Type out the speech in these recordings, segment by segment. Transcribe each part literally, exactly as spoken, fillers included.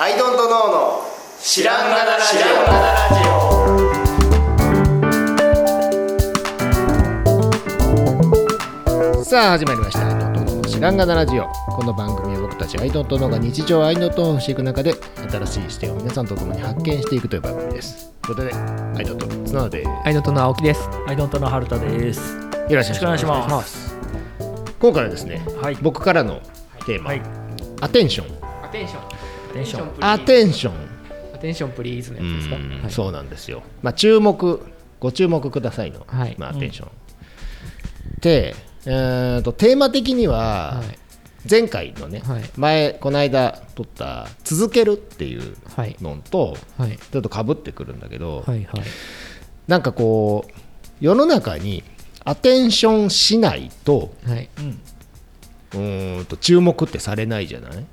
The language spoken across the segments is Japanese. アイドントノウの知らんがなラジオ。さあ始まりましたアイドントノウの知らんがなラジオ。この番組は僕たちアイドントノウが日常アイドントノウをしていく中で新しい視点を皆さんと共に発見していくという番組です。ということでアイドントノウ綱野です。アイドントノウ青木です。アイドントノウ春田です。よろしくお願いします。今回はですね、はい、僕からのテーマ、はい、アテンションアテンションアテンションプリーズアテンションアテンションプリーズのやつですか。うん、はい、そうなんですよ。まあ、注目ご注目くださいの、はい、まあ、アテンション、うん、で、えー、とテーマ的には、はい、前回のね、はい、前この間撮った続けるっていうのと、はいはい、ちょっと被ってくるんだけど、はいはい、なんかこう世の中にアテンションしないと、はい、うんと注目ってされないじゃない。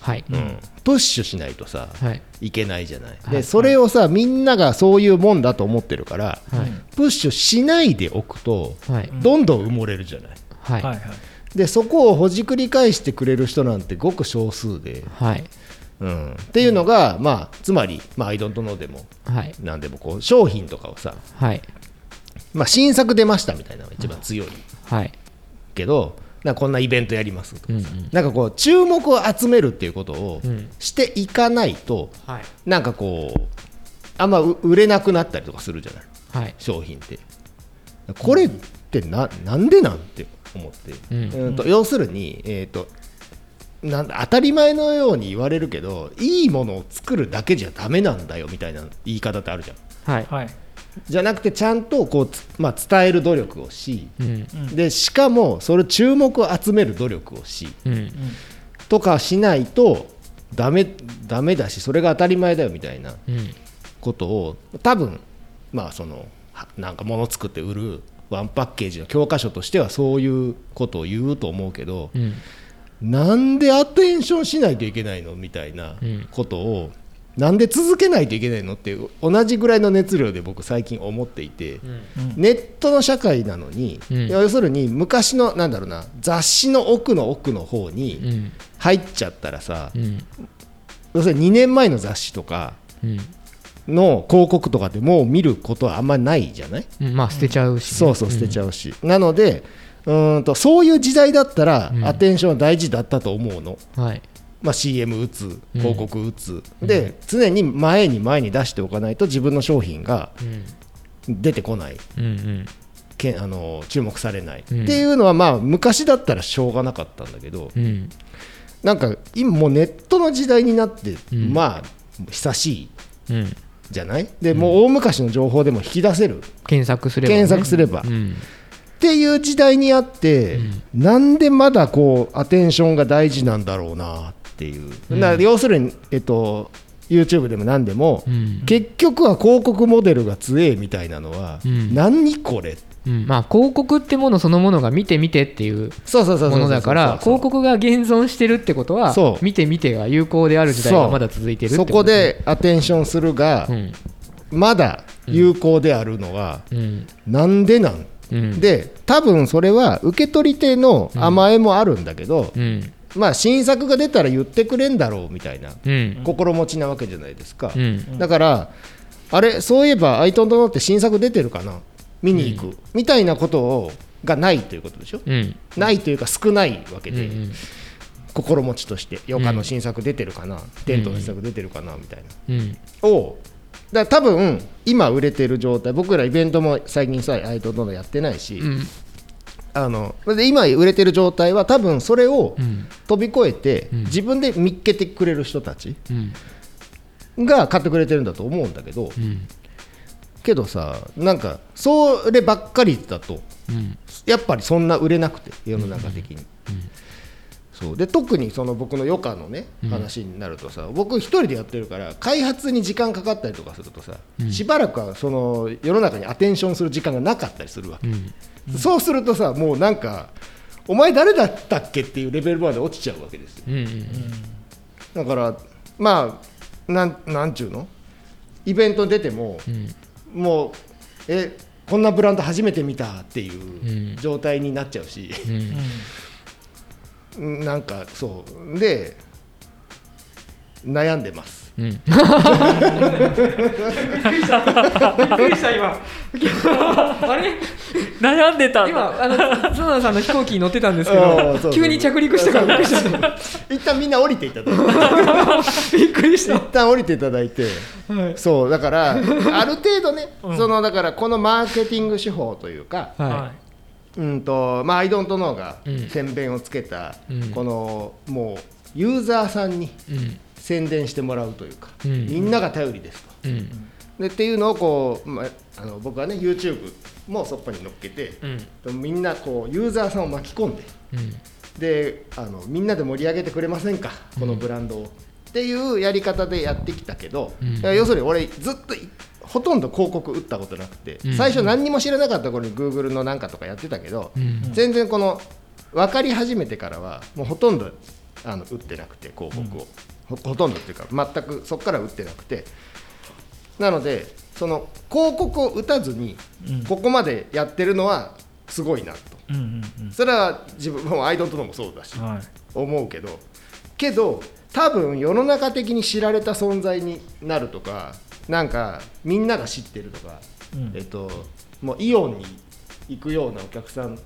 はい、うん、プッシュしないとさ、はい、いけないじゃない、はい、でそれをさ、はい、みんながそういうもんだと思ってるから、はい、プッシュしないでおくと、はい、どんどん埋もれるじゃない、はいはい、でそこをほじくり返してくれる人なんてごく少数で、はい、うん、っていうのが、うん、まあ、つまり、まあ、アイドントノウでも、はい、なんでもこう商品とかをさ、はい、まあ、新作出ましたみたいなのが一番強い、はい、けどなんかこんなイベントやりますとか、うんうん、なんかこう注目を集めるっていうことをしていかないと、うん、はい、なんかこうあんま売れなくなったりとかするじゃない、はい、商品って。これってな、なんでなんて思って、うんうん、うんと要するに、えーと、なん当たり前のように言われるけどいいものを作るだけじゃダメなんだよみたいな言い方ってあるじゃん、はいはい、じゃなくてちゃんとこう、まあ、伝える努力をし、うん、でしかもそれ注目を集める努力をし、うん、とかしないとダメ、ダメだしそれが当たり前だよみたいなことを多分、まあ、そのなんか物作って売るワンパッケージの教科書としてはそういうことを言うと思うけど、うん、なんでアテンションしないといけないのみたいなことをなんで続けないといけないのって同じぐらいの熱量で僕最近思っていて、うん、ネットの社会なのに、うん、要するに昔のなんだろうな雑誌の奥の奥の方に入っちゃったらさ、うん、要するににねんまえの雑誌とかの広告とかでもう見ることはあんまないじゃない、うん、まあ捨てちゃうし、ね、そうそう捨てちゃうし、うん、なのでうーんとそういう時代だったら、うん、アテンションは大事だったと思うの、はい、まあ、シーエム 打つ広告打つ、うん、で常に前に前に出しておかないと自分の商品が出てこない、うんうん、けあの注目されない、うん、っていうのはまあ昔だったらしょうがなかったんだけど、うん、なんか今もうネットの時代になって、うん、まあ久しい、うん、じゃないで、うん、もう大昔の情報でも引き出せる検索すれば、ね、検索すれば、うんっていう時代にあって、うん、なんでまだこうアテンションが大事なんだろうなっていう、うん、だから要するに、えっと、YouTube でも何でも、うん、結局は広告モデルが強えみたいなのは、うん、何これ、うん、まあ広告ってものそのものが見て見てっていうものだから広告が現存してるってことは見て見てが有効である時代がまだ続いてるってこと、ね、そこでアテンションするが、うん、まだ有効であるのは、うん、なんでなんで多分それは受け取り手の甘えもあるんだけど、うんうん、まあ新作が出たら言ってくれんだろうみたいな心持ちなわけじゃないですか、うんうん、だからあれそういえばアイドントノウって新作出てるかな見に行く、うん、みたいなことをがないということでしょ、うん、ないというか少ないわけで、うんうん、心持ちとしてよかの新作出てるかな、うん、テントの新作出てるかなみたいな、うんうん、をだ多分今売れてる状態僕らイベントも最近さアイドントノウやってないし、うん、あので今売れてる状態は多分それを飛び越えて、うん、自分で見っけてくれる人たちが買ってくれてるんだと思うんだけど、うん、けどさなんかそればっかりだと、うん、やっぱりそんな売れなくて世の中的に、うんうんうん、そうで特にその僕の余暇のね話になるとさ、うん、僕一人でやってるから開発に時間かかったりとかするとさ、うん、しばらくはその世の中にアテンションする時間がなかったりするわけ、うんうん、そうするとさもうなんかお前誰だったっけっていうレベルまで落ちちゃうわけですよ、うんうんうん、だからまあなん、なんちゅうのイベントに出ても、うん、もうえこんなブランド初めて見たっていう状態になっちゃうし、うんうんなんかそうで悩んでます、うん、びっくりしたびっくりした今あれ悩んでたん今あの園田さんの飛行機に乗ってたんですけどそうそう急に着陸したからびっくりした一旦みんな降りていただいてびっくりした一旦降りていただいて、はい、そうだからある程度ね、うん、そのだからこのマーケティング手法というか、はい、うんとまあ、アイドントノウが宣伝をつけた、うん、このもうユーザーさんに宣伝してもらうというか、うん、みんなが頼りですと、うん、でっていうのをこう、まあ、あの僕はね YouTube もそこに乗っけて、うん、みんなこうユーザーさんを巻き込んで、うん、であのみんなで盛り上げてくれませんかこのブランドを、うん、っていうやり方でやってきたけど、うん、要するに俺ずっとほとんど広告打ったことなくて、うん、最初何にも知らなかった頃に Google のなんかとかやってたけど、うん、全然この分かり始めてからはもうほとんどあの打ってなくて広告を、うん、ほ, ほとんどっていうか全くそこから打ってなくて、なのでその広告を打たずにここまでやってるのはすごいなと、うんうんうん、それは自分もアイドントノウもそうだし、はい、思うけどけど多分世の中的に知られた存在になるとかなんかみんなが知ってるとか、うんえっと、もうイオンに行くようなお客さん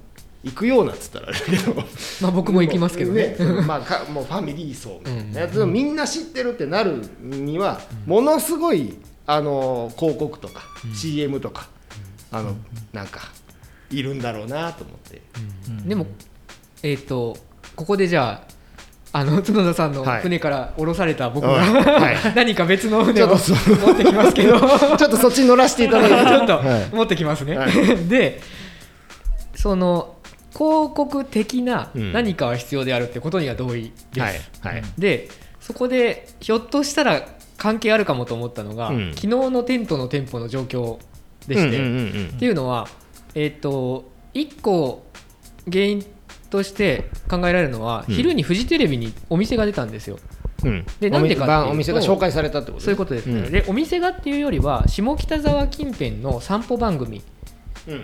行くようなっつったらあれだけどまあ僕も行きますけど ね, ね、まあ、かもうファミリー層みたいなやつをみんな知ってるってなるにはものすごいあの広告とか シーエム とかあのなんかいるんだろうなと思って、うんうん、でも、えー、とここでじゃああの角田さんの船から降ろされた僕が、はいはい、何か別の船を持ってきますけどちょっとそっちに乗らせていただいてちょっと、はい、持ってきますね、はい、でその広告的な何かは必要であるってことには同意です、うんはいはい、でそこでひょっとしたら関係あるかもと思ったのが、うん、昨日のテントの店舗の状況でして、うんうんうんうん、っていうのは、えーと、いっこ原因として考えられるのは、うん、昼にフジテレビにお店が出たんですよ、うん、でなんでかっていうとお店が紹介されたってことです、そういうことですね、うん、でお店がっていうよりは下北沢近辺の散歩番組、うん、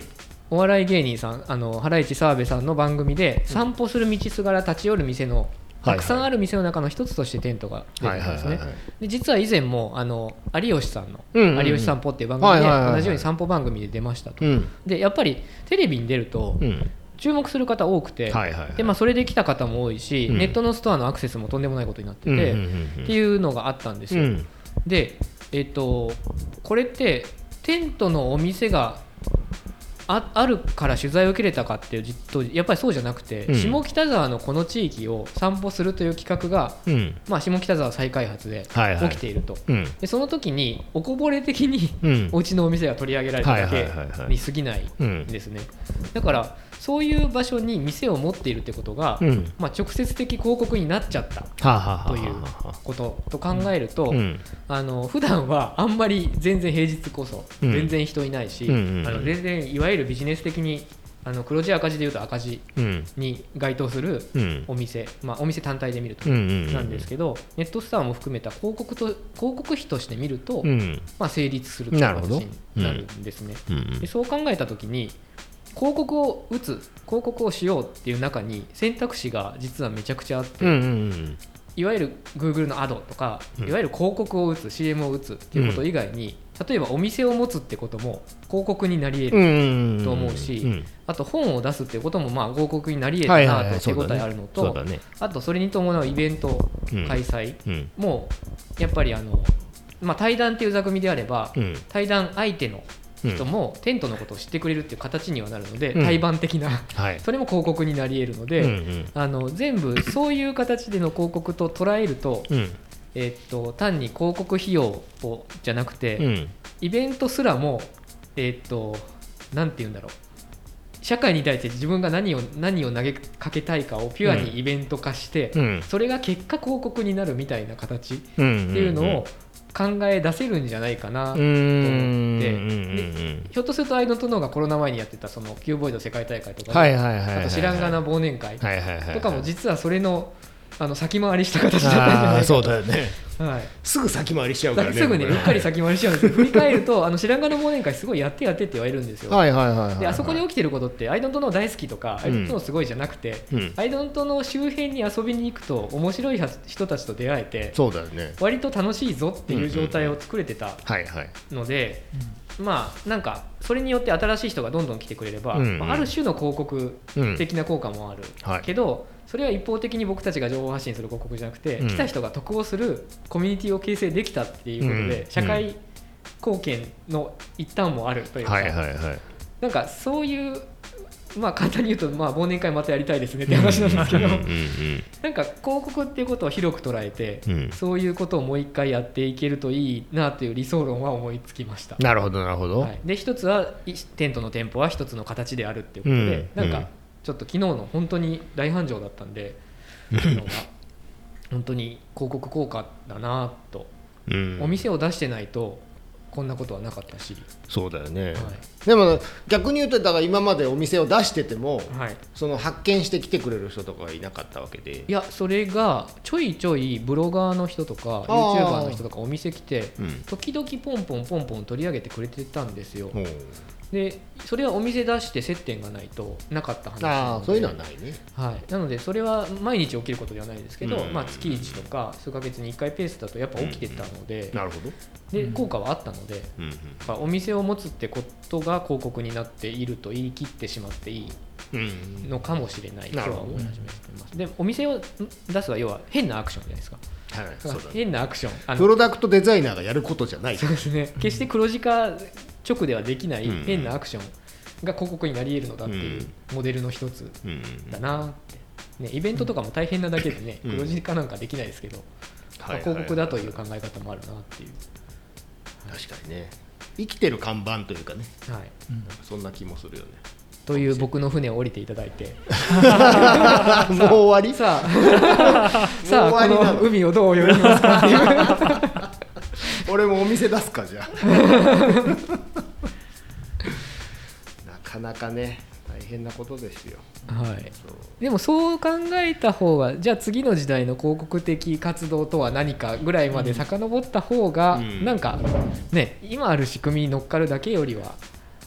お笑い芸人さんあのハライチ澤部さんの番組で散歩する道すがら立ち寄る店の、うん、たくさんある店の中の一つとしてテントが出てたんですね。で実は以前もあの有吉さんの、うんうんうん、有吉散歩っていう番組で、はいはいはいはい、同じように散歩番組で出ましたと、うん、でやっぱりテレビに出ると、うん注目する方多くて、はいはいはいでまあ、それで来た方も多いし、うん、ネットのストアのアクセスもとんでもないことになってて、うんうんうんうん、っていうのがあったんですよ、うん、で、えーと、これってテントのお店が あ, あるから取材を受けれたかっていうとやっぱりそうじゃなくて、うん、下北沢のこの地域を散歩するという企画が、うんまあ、下北沢再開発で起きていると、はいはいうん、でその時におこぼれ的に、うん、お家のお店が取り上げられただけに過ぎないんですね、うん、だからそういう場所に店を持っているってことが、うんまあ、直接的広告になっちゃったということと考えると、うん、あの普段はあんまり全然平日こそ全然人いないし、うんうん、あの全然いわゆるビジネス的にあの黒字赤字でいうと赤字に該当するお店、うんまあ、お店単体で見るとなんですけど、うんうんうん、ネットスターも含めた広告と広告費として見ると、うんまあ、成立するという形になるんですね、うんうん、でそう考えたときに広告を打つ広告をしようっていう中に選択肢が実はめちゃくちゃあって、うんうんうん、いわゆる Google のアドとか、うん、いわゆる広告を打つ シーエム を打つっていうこと以外に、うん、例えばお店を持つってことも広告になり得ると思うし、うんうんうん、あと本を出すってこともまあ広告になり得るなと手応えあるのと、はいはいはいねね、あとそれに伴うイベント開催もやっぱりあの、まあ、対談っていう座組であれば、うん、対談相手の人もテントのことを知ってくれるっていう形にはなるので、うん、対バン的な、はい、それも広告になり得るので、うんうん、あの全部そういう形での広告と捉えると、うんえー、っと単に広告費用をじゃなくて、うん、イベントすらも、えー、っとなんて言うんだろう社会に対して自分が何を何を投げかけたいかをピュアにイベント化して、うん、それが結果広告になるみたいな形っていうのを、うんうんうん考え出せるんじゃないかなと思ってでひょっとするとアイドントノウがコロナ前にやってたそのキューボイド世界大会とかあと知らんがな忘年会とかも実はそれのあの先回りした形だったんじゃないかとはい、すぐ先回りしちゃうからね。すぐね、うっかり先回りしちゃうんですよ。振り返るとあの白金忘年会すごいやってやってって言われるんですよ。はいはいはいはいはい。であそこで起きてることってアイドントノウ大好きとか、うん、アイドントノウすごいじゃなくて、うん、アイドントノウ周辺に遊びに行くと面白い人たちと出会えて、そうだよね、割と楽しいぞっていう状態を作れてたので、まあなんかそれによって新しい人がどんどん来てくれれば、うんうん、まあ、ある種の広告的な効果もある、うん、はい、けどそれは一方的に僕たちが情報発信する広告じゃなくて、うん、来た人が得をするコミュニティを形成できたっていうことで、うん、社会貢献の一端もあるというか、はいはいはい、なんかそういう、まあ、簡単に言うと、まあ、忘年会またやりたいですねって話なんですけど、うんうんうんうん、なんか広告っていうことを広く捉えて、うん、そういうことをもう一回やっていけるといいなという理想論は思いつきました。なるほどなるほど、はい、で一つはテントの店舗は一つの形であるっていうことで、うん、なんか、うん、ちょっと昨日の本当に大繁盛だったんで本当に広告効果だなと、うん、お店を出してないとこんなことはなかったし、そうだよね、はい、でも逆に言うとだから今までお店を出してても、はい、その発見して来てくれる人とかはいなかったわけで、いやそれがちょいちょいブロガーの人とか YouTuber の人とかお店来て、うん、時々ポンポンポンポン取り上げてくれてたんですよ。でそれはお店出して接点がないとなかった話なので、あ、そういうのはないね、はい、なのでそれは毎日起きることではないですけど、うん、まあ、月いちとか数ヶ月にいっかいペースだとやっぱ起きてたので、うん、なるほど、で効果はあったので、うん、まあ、お店を持つってことが広告になっていると言い切ってしまっていいのかもしれないとは思い始めています、うん、でお店を出すは要は変なアクションじゃないですか、はい、そうだね、変なアクション、あのプロダクトデザイナーがやることじゃない、そうですね、決して黒字化直ではできない変なアクションが広告になり得るのだっていうモデルの一つだなって、ね、イベントとかも大変なだけでね、黒字化なんかできないですけど、まあ、広告だという考え方もあるなっていう、はい、確かにね、生きてる看板というかね、はい、なんかそんな気もするよねという僕の船を降りていただいてもう終わりさあさあこの海をどう泳ぎますか俺もお店出すかじゃなかなかね大変なことですよ、はい、でもそう考えた方がじゃあ次の時代の広告的活動とは何かぐらいまで遡った方が、うん、なんかね今ある仕組みに乗っかるだけよりは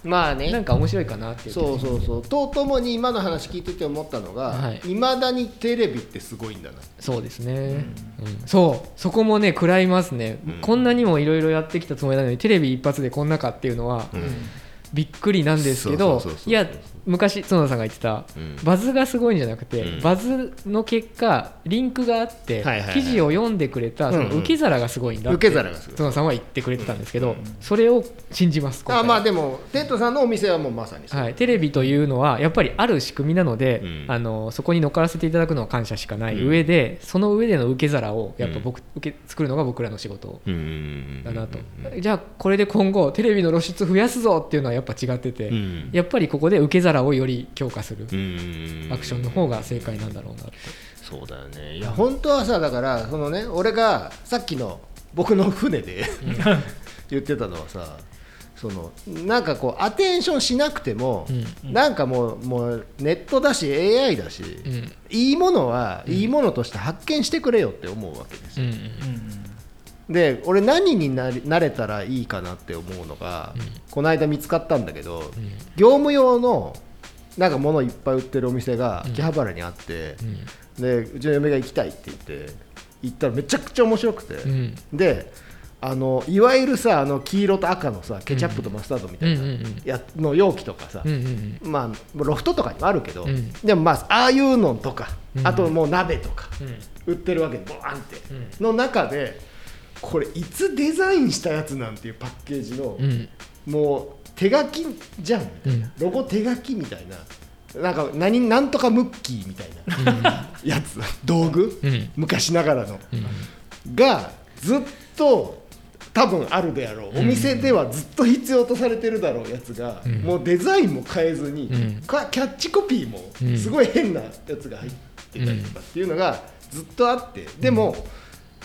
まあね、なんか面白いかなっていう、そうそうそう、とともに今の話聞いてて思ったのが、いまだにテレビってすごいんだな。そうですね、うんうん、そう、そこもね食らいますね、うん、こんなにもいろいろやってきたつもりなのにテレビ一発でこんなかっていうのは、うん、びっくりなんですけど、いや昔角田さんが言ってた、うん、バズがすごいんじゃなくて、うん、バズの結果リンクがあって、はいはいはい、記事を読んでくれたその受け皿がすごいんだって、うんうん、角田さんは言ってくれてたんですけど、うんうん、それを信じます。今回あ、まあ、でもテントさんのお店はもうまさにそう、はい、テレビというのはやっぱりある仕組みなので、うん、あのそこに乗っからせていただくのは感謝しかない上で、うん、その上での受け皿をやっぱ僕、うん、受け作るのが僕らの仕事だなと、うん、じゃあこれで今後テレビの露出増やすぞっていうのはやっぱ違ってて、うん、やっぱりここで受け皿をより強化するアクションの方が正解なんだろうなって。そうだよね。いや本当はさ、だからそのね、俺がさっきの僕の船で言ってたのはさ、そのなんかこうアテンションしなくても、うん、なんかもう、 もうネットだし エーアイ だし、うん、いいものはいいものとして発見してくれよって思うわけですよ、うんうんうん、で俺何になり、なれたらいいかなって思うのが、うん、この間見つかったんだけど、うん、業務用のなんか物いっぱい売ってるお店が秋葉原にあって、うん、でうちの嫁が行きたいって言って行ったらめちゃくちゃ面白くて、うん、であのいわゆるさあの黄色と赤のさケチャップとマスタードみたいなやの容器とかさ、うんうん、まあロフトとかにもあるけど、うん、でもまあああいうのとか、うん、あともう鍋とか売ってるわけでボーンって、うん、の中でこれいつデザインしたやつなんていうパッケージの、うん、もう手書きじゃんみたいな、ロゴ手書きみたいな、なんか何なんとかムッキーみたいなやつ、うん、道具、うん、昔ながらの、うん、がずっと多分あるであろう、うん、お店ではずっと必要とされてるだろうやつが、うん、もうデザインも変えずに、うん、キャッチコピーもすごい変なやつが入ってたりとかっていうのがずっとあって、でも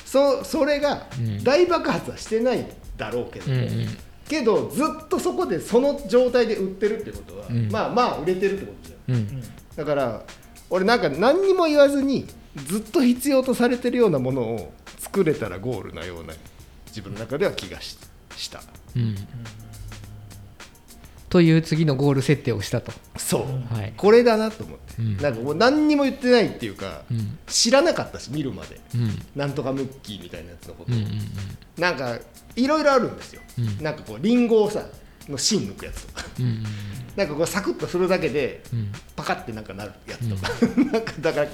そ, それが大爆発はしてないだろうけども、うんうん、けどずっとそこでその状態で売ってるってことは、うん、まあまあ売れてるってことじゃん、うん、だから俺なんか何にも言わずにずっと必要とされてるようなものを作れたらゴールなような自分の中では気が し, した、うん、という次のゴール設定をしたと。そう、はい、これだなと思って、うん、なんかもう何にも言ってないっていうか、うん、知らなかったし見るまで、うん、なんとかムッキーみたいなやつのこと、うんうんうん、なんかいろいろあるんですよ、うん、なんかこうリンゴをさの芯抜くやつとか、うんうん、なんかこうサクッとするだけで、うん、パカってなんかなるやつとか、うん、なんかだから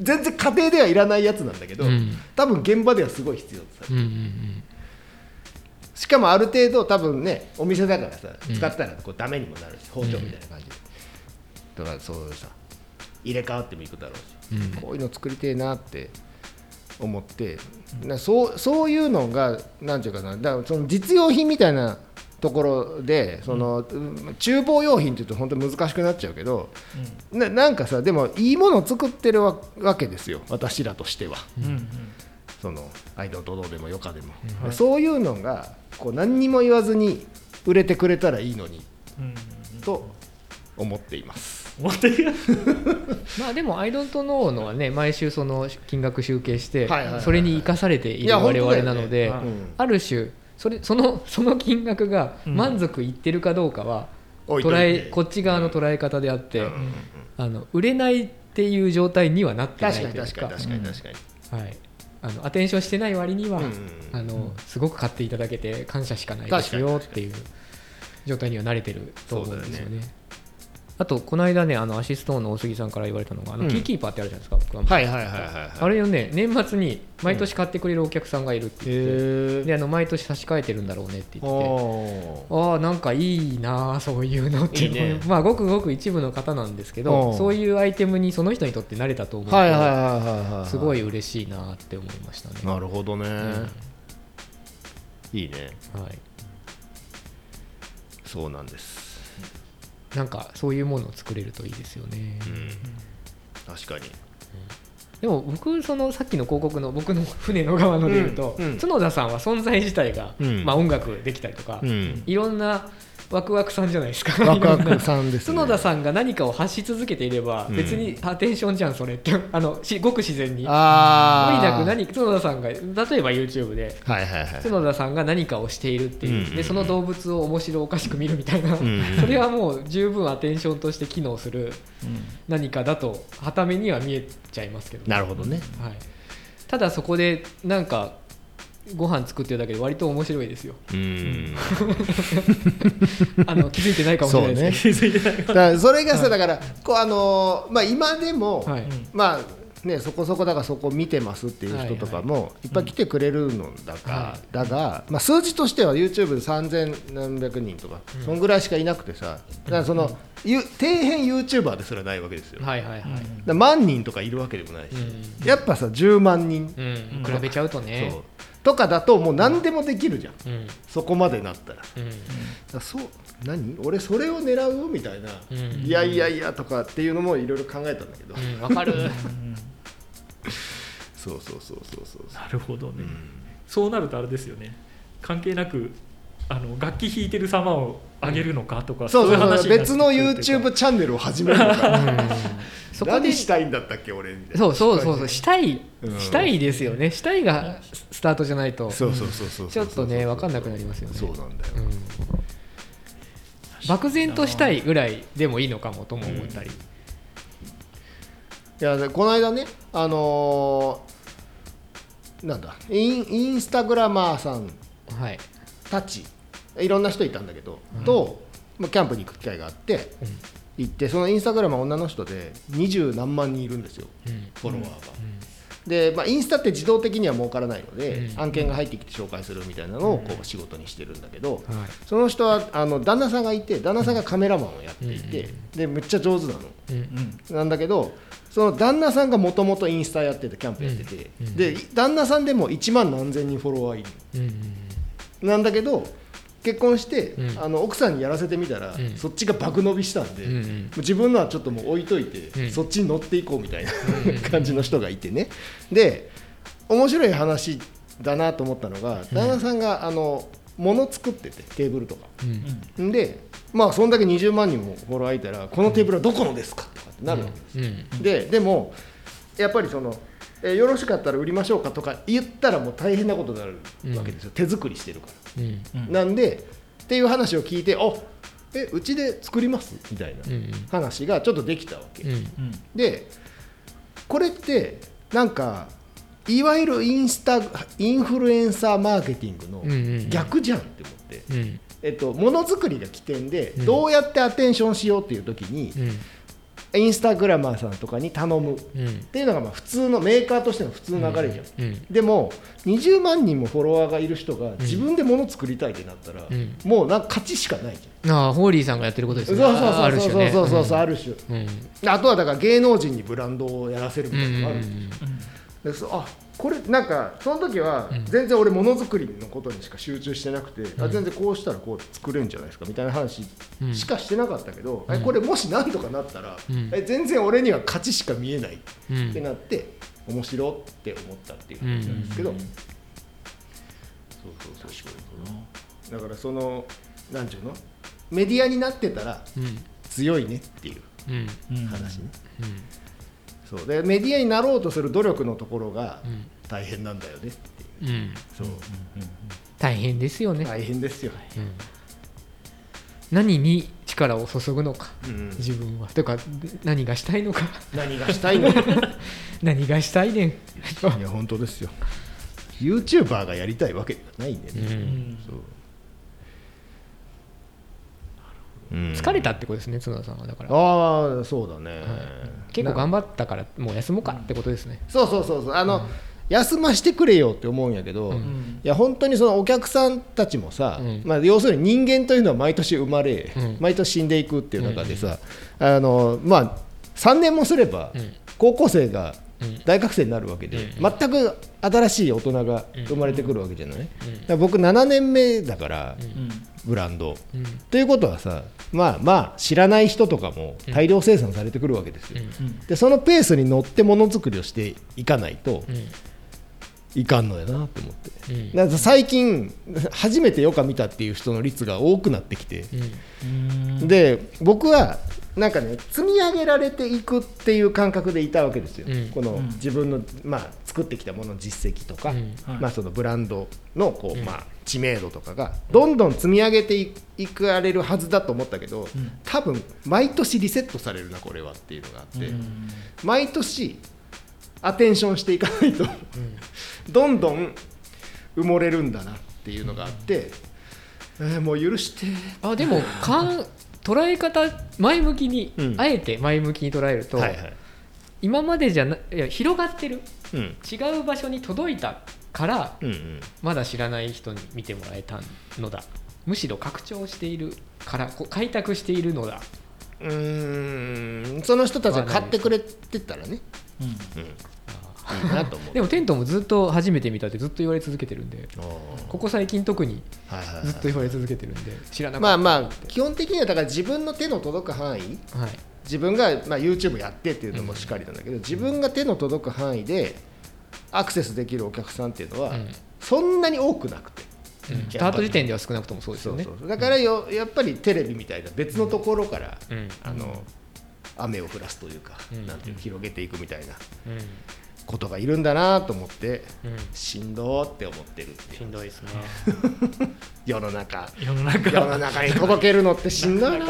全然家庭ではいらないやつなんだけど、うん、多分現場ではすごい必要だ、うんうんうん、しかもある程度多分ねお店だからさ使ったらこうダメにもなるし、うん、包丁みたいな感じで、うん、だからそうさ入れ替わってもいくだろうし、うん、こういうの作りてえなって思って、うん、な そ, うそういうのがなんていうかな、だからその実用品みたいなところでその、うん、厨房用品って言うと本当に難しくなっちゃうけど、うん、な, なんかさでもいいものを作ってる わ, わけですよ私らとしては、うんうん、そのアイドントノウでもヨカでも、うんはい、そういうのがこう何にも言わずに売れてくれたらいいのに、うんうん、と思っていますまあでもアイドントノウのはね毎週その金額集計してそれに生かされている我々なので、ある種そ, れ そ, のその金額が満足いってるかどうかは捉え、うん、こっち側の捉え方であって、うんうんうん、あの売れないっていう状態にはなってないというか、確かに確かに確かに確かに、はい、あのアテンションしてない割には、うんうんうん、あのすごく買っていただけて感謝しかないですよっていう状態には慣れてると思うんですよね。あとこの間ねあのアシストの大杉さんから言われたのがあのキーキーパーってあるじゃないですか、僕は、うん、はいはいはいはい、はい、あれをね年末に毎年買ってくれるお客さんがいるって言って、うん、であの毎年差し替えてるんだろうねって言って、ああなんかいいなそういうのっていうのいい、ね、まあごくごく一部の方なんですけど、そういうアイテムにその人にとって慣れたと思うのですごい嬉しいなって思いましたね。なるほどね、うん、いいね、はい、そうなんです。なんかそういうものを作れるといいですよね、うん、確かに、うん、でも僕そのさっきの広告の僕の船の側のでいうと、うんうん、角田さんは存在自体が、うんまあ、音楽できたりとか、うん、いろんなワクワクさんじゃないですか。ワクワクさんですね。角田さんが何かを発し続けていれば、うん、別にアテンションじゃんそれってあのしごく自然にあ無理なく何角田さんが例えば YouTube で、はいはいはい、角田さんが何かをしているっていう、うんうんうん、でその動物を面白おかしく見るみたいな、うんうん、それはもう十分アテンションとして機能する何かだと傍目には見えちゃいますけど、ね、なるほどね、はい、ただそこでなんかご飯作ってるだけで割と面白いですよ。うーんあの気づいてないかもしれないですね。そうね。気づいてないかも。だからそれがさ、はい、だからこうあのーまあ、今でも、はいまあね、そこそこだからそこ見てますっていう人とかもいっぱい来てくれるのだから、はいはい、だが、まあ、数字としては YouTube でさんぜんなんびゃくにんとか、うん、そんぐらいしかいなくてさ、だからその、うん、底辺 YouTuber ですらないわけですよ、はいはいはい、だ万人とかいるわけでもないし、うん、やっぱさじゅうまんにん、うん、比べちゃうとねそうとかだともう何でもできるじゃん、うん、そこまでなったら、うん、だそう何俺それを狙うみたいな、うん、いやいやいやとかっていうのもいろいろ考えたんだけど、うん、分かるそうそうそうそうそうなるほどね、うん、そうなるとあれですよね関係なくあの楽器弾いてる様を上げるのかとか、うん、そうそうそう別の YouTube チャンネルを始めるのか、うんそこで何したいんだったっけ俺みたいなそうそうそうそうしたい、うん、したいですよねしたいがスタートじゃないとちょっとね分かんなくなりますよねそうなんだよ、うん、漠然としたいぐらいでもいいのかもとも思ったり、うん、いやこの間ねあのー、なんだイン、インスタグラマーさんたち、はい、いろんな人いたんだけど、うん、とキャンプに行く機会があって、うん行ってそのインスタグラムは女の人でにじゅうなんまんにんいるんですよ、うん、フォロワーが、うん、で、まあ、インスタって自動的には儲からないので、うん、案件が入ってきて紹介するみたいなのをこう仕事にしてるんだけど、うんはい、その人はあの旦那さんがいて旦那さんがカメラマンをやっていて、うん、でめっちゃ上手なの、うん、なんだけどその旦那さんがもともとインスタやっててキャンプやってて、うん、で旦那さんでもいちまんなんぜんにんフォロワーいる、うん、なんだけど結婚して、うん、あの奥さんにやらせてみたら、うん、そっちが爆伸びしたんで、うんうん、自分のはちょっともう置いといて、うん、そっちに乗っていこうみたいな、うん、感じの人がいてねで面白い話だなと思ったのが、うん、旦那さんがあの物作っててテーブルとか、うん、でまあそんだけにじゅうまんにんもフォロワーいたらこのテーブルはどこのですかとかってなるわけです、うんうん、で、でもやっぱりそのえー、よろしかったら売りましょうかとか言ったらもう大変なことになるわけですよ、うん、手作りしてるから、うんうん、なんでっていう話を聞いて、おえうちで作りますみたいな話がちょっとできたわけ、うんうん、でこれってなんかいわゆるインスタインフルエンサーマーケティングの逆じゃんって思って、うんうんえっと、ものづくりが起点でどうやってアテンションしようっていう時に、うんうんインスタグラマーさんとかに頼むっていうのがまあ普通のメーカーとしての普通の流れじゃん、うんうん、でもにじゅうまんにんもフォロワーがいる人が自分で物作りたいってなったら、うん、もうなんか勝ちしかないじゃん。ああホーリーさんがやってることですね。そうそうそうある種ねそうそうそうある種、うん、あとはだから芸能人にブランドをやらせるみたいなのがあるんですよ、うんうん、であこれなんかその時は全然俺物作りのことにしか集中してなくて、うん、あ全然こうしたらこう作れるんじゃないですかみたいな話しかしてなかったけど、うん、えこれもしなんとかなったら、うん、え全然俺には勝ちしか見えないってなって、うん、面白って思ったっていう話なんですけど、うんうんうん、そうそうそうそうだからそのなんていうのメディアになってたら強いねっていう話ね、うんうんうんそうでメディアになろうとする努力のところが大変なんだよねっていう、うんそううんうん、大変ですよね大変ですよ、うん、何に力を注ぐのか、うん、自分はとか何がしたいのか何がしたいのか何がしたいねんいや本当ですよ YouTuber がやりたいわけじゃないんでね、うんそううん、疲れたってことですね角田さんはだからああそうだね、はい、結構頑張ったからもう休もうかってことですね、うん、そうそうそうそうあの、うん、休ましてくれよって思うんやけど、うん、いや本当にそのお客さんたちもさ、うんまあ、要するに人間というのは毎年生まれ、うん、毎年死んでいくっていう中でさ、うん、あのまあさんねんもすれば高校生が大学生になるわけで、うん、全く新しい大人が生まれてくるわけじゃない、うんうん、だから僕ななねんめだから、うん、ブランド、うん、ということはさまあまあ知らない人とかも大量生産されてくるわけですよ、うん、でそのペースに乗ってものづくりをしていかないといかんのやなと思って、うん、だから最近初めてヨカ見たっていう人の率が多くなってきて、うん、で僕はなんかね積み上げられていくっていう感覚でいたわけですよ、うん、この自分の、まあ、作ってきたものの実績とか、うんはいまあ、そのブランドのこう、うんまあ、知名度とかがどんどん積み上げていかれるはずだと思ったけど、うん、多分毎年リセットされるなこれはっていうのがあって、うん、毎年アテンションしていかないと、うん、どんどん埋もれるんだなっていうのがあって、うんえー、もう許してあでもか捉え方前向きに、うん、あえて前向きに捉えると、はいはい、今までじゃないや広がってる、うん、違う場所に届いたから、うんうん、まだ知らない人に見てもらえたのだむしろ拡張しているから開拓しているのだうーんその人たちが買ってくれてたらね、うんうんいいなと思うでもテントもずっと初めて見たってずっと言われ続けてるんでここ最近特にずっと言われ続けてるんで知らなかった、はいはいはい、まあまあ基本的にはだから自分の手の届く範囲、はい、自分が、まあ、YouTube やってっていうのもしっかりなんだけど、うん、自分が手の届く範囲でアクセスできるお客さんっていうのは、うん、そんなに多くなくて、うん、スタート時点では少なくともそうですよねそうそうだからよ、うん、やっぱりテレビみたいな別のところから、うん、あの雨を降らすというか、うん、なんていうの広げていくみたいな、うんことがいるんだなと思って、うん、しんどーって思ってるってしんどいですね世の中世の中世の中に届けるのってしんどいな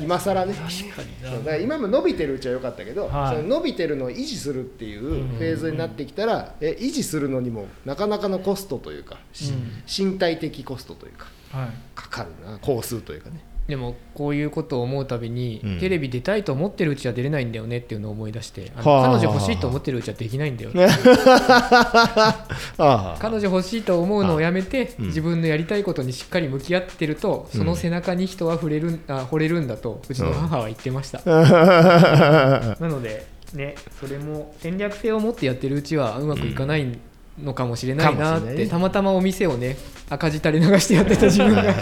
今更ね確かにだから今も伸びてるうちは良かったけど、はい、その伸びてるのを維持するっていうフェーズになってきたら、うんうんうん、え維持するのにもなかなかのコストというか、うん、身体的コストというか、はい、かかるな工数というかねでもこういうことを思うたびに、うん、テレビ出たいと思ってるうちは出れないんだよねっていうのを思い出してあの、はあ、彼女欲しいと思ってるうちはできないんだよって彼女欲しいと思うのをやめて、うん、自分のやりたいことにしっかり向き合ってるとその背中に人は触れる、うん、あ惚れるんだとうちの母は言ってました、うん、なので、ね、それも戦略性を持ってやってるうちはうまくいかない、うんのかもしれないなってたまたまお店をね赤字垂れ流してやってた自分が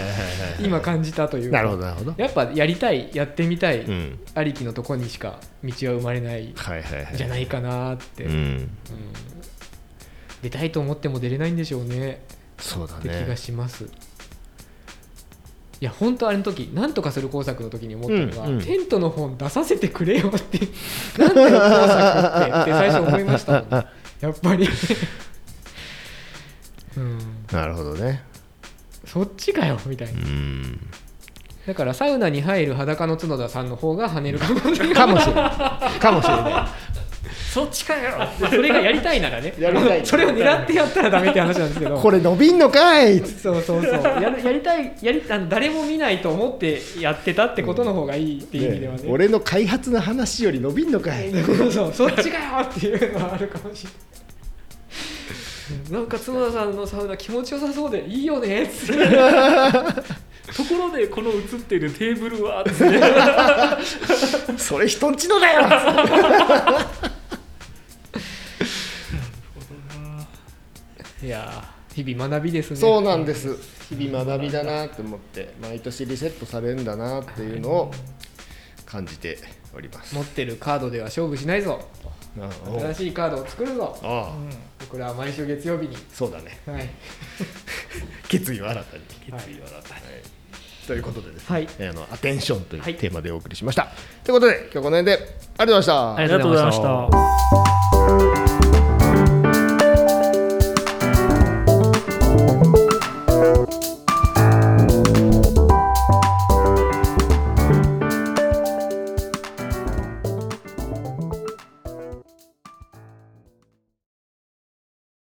今感じたというかなるほどなるほどやっぱやりたいやってみたい、うん、ありきのとこにしか道は生まれないじゃないかなって、はいはいはいうん、出たいと思っても出れないんでしょうねそうだねって気がしますいや本当あれの時なんとかする工作の時に思ったのは、うんうん、テントの本出させてくれよってなんていう工作ってって最初思いましたもんやっぱり、うん、なるほどね、そっちかよみたいな。うん、だからサウナに入る裸の角田さんの方が跳ねるかもしれないかもしれないそっちかよそれがやりたいならね、やりたいそれを狙ってやったらダメって話なんですけどこれ伸びんのかいそうそうそう、や、やりたい、やり、あの誰も見ないと思ってやってたってことの方がいいっていう意味ではね、うん、ね、俺の開発の話より伸びんのかいそうそう、そっちかよっていうのはあるかもしれないなんか角田さんのサウナ気持ちよさそうでいいよねっつってところでこの映ってるテーブルはっつってそれ人んちのだよっつっていやー、日々学びですね。そうなんです、日々学びだなと思って、毎年リセットされるんだなっていうのを感じております。持ってるカードでは勝負しないぞ、新しいカードを作るぞ。ああ、うん、これは毎週月曜日に。そうだね、はい、決意は新たに、決意は新たに、はいはい、ということでですね、はい、あのアテンションというテーマでお送りしました、はい、ということで今日この辺でありがとうございました。ありがとうございました。